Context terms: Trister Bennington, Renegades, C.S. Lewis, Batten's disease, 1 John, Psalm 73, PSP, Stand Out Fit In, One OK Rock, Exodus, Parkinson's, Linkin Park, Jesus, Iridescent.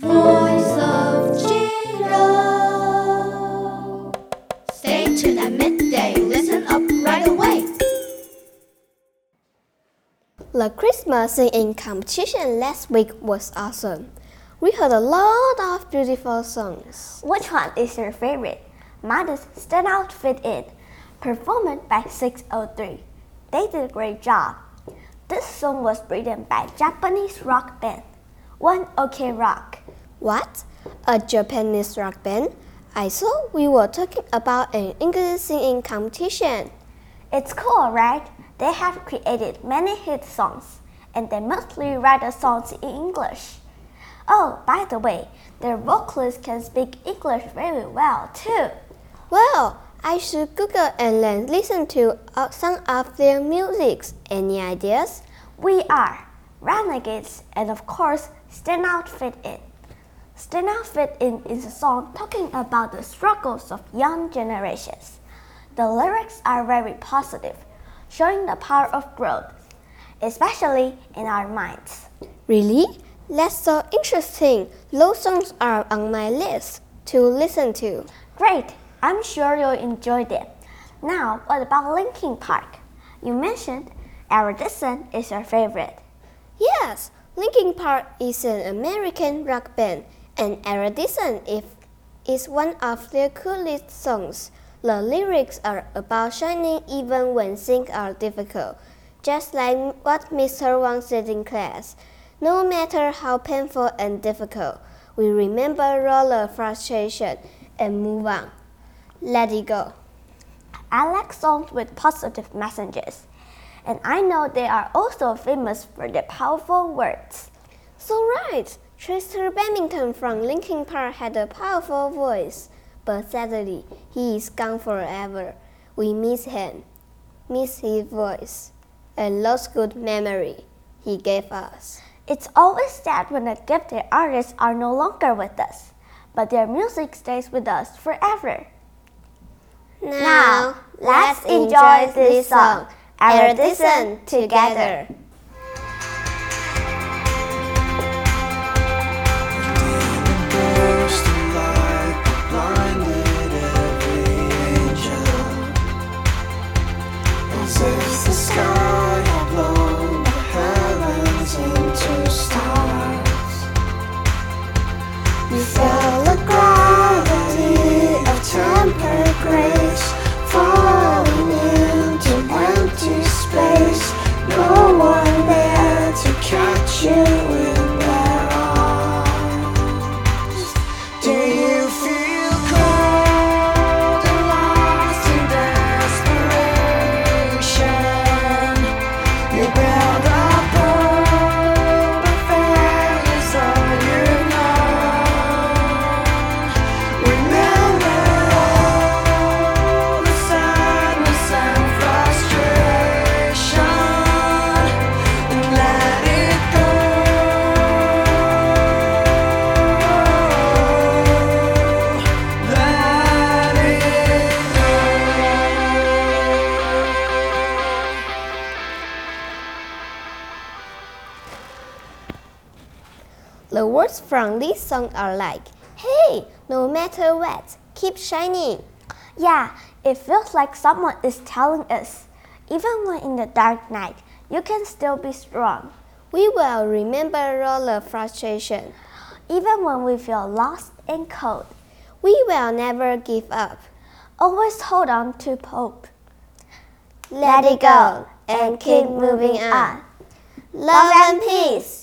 Voice of Jiro. Stay tuned at midday. Listen up right away. The Christmas singing competition last week was awesome. We heard a lot of beautiful songs. Which one is your favorite? Mada's Stand Out Fit In, performed by 603. They did a great job. This song was written by Japanese rock band, One OK Rock. What? A Japanese rock band? I thought we were talking about an English singing competition. It's cool, right? They have created many hit songs, and they mostly write the songs in English. Oh, by the way, their vocalists can speak English very well, too. Well, I should Google and then listen to some of their music. Any ideas? We are Renegades and, of course, Stand Out Fit In. Stand Out Fit In is a song talking about the struggles of young generations. The lyrics are very positive, showing the power of growth, especially in our minds. Really? That's so interesting. Those songs are on my list to listen to. Great! I'm sure you'll enjoy them. Now, what about Linkin Park? You mentioned Iridescent is your favorite. Yes, Linkin Park is an American rock band, and Iridescent is one of their coolest songs. The lyrics are about shining even when things are difficult, just like what Mr. Wang said in class. No matter how painful and difficult, we remember all the frustration and move on. Let it go. I like songs with positive messages, and I know they are also famous for their powerful words. So right, Trister Bennington from Linkin Park had a powerful voice, but sadly, he is gone forever. We miss him, miss his voice, and lost good memory he gave us. It's always sad when the gifted artists are no longer with us, but their music stays with us forever. Now, let's enjoy this song, Iridescent, together. The words from this song are like, hey, no matter what, keep shining. Yeah, it feels like someone is telling us, even when in the dark night, you can still be strong. We will remember all the frustration, even when we feel lost and cold. We will never give up. Always hold on to hope. Let it go and keep moving on. Love and peace.